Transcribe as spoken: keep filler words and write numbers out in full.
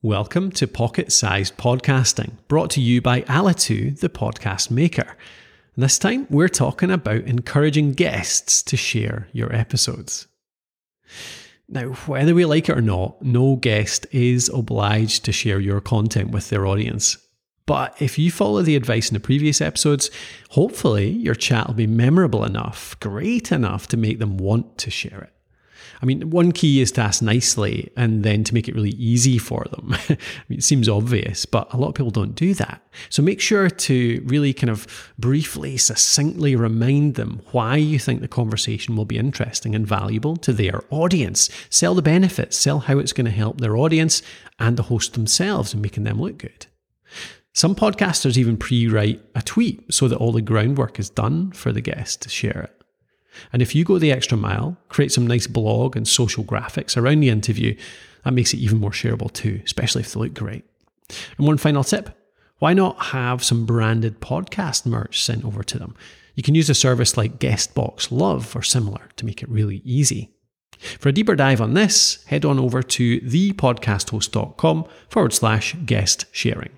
Welcome to Pocket-Sized Podcasting, brought to you by Alitu, the podcast maker. And this time, we're talking about encouraging guests to share your episodes. Now, whether we like it or not, no guest is obliged to share your content with their audience. But if you follow the advice in the previous episodes, hopefully your chat will be memorable enough, great enough to make them want to share it. I mean, one key is to ask nicely and then to make it really easy for them. I mean, it seems obvious, but a lot of people don't do that. So make sure to really kind of briefly, succinctly remind them why you think the conversation will be interesting and valuable to their audience. Sell the benefits, sell how it's going to help their audience and the host themselves in making them look good. Some podcasters even pre-write a tweet so that all the groundwork is done for the guest to share it. And if you go the extra mile, create some nice blog and social graphics around the interview, that makes it even more shareable too, especially if they look great. And one final tip, why not have some branded podcast merch sent over to them? You can use a service like GuestBoxLove or similar to make it really easy. For a deeper dive on this, head on over to the podcast host dot com forward slash guest sharing.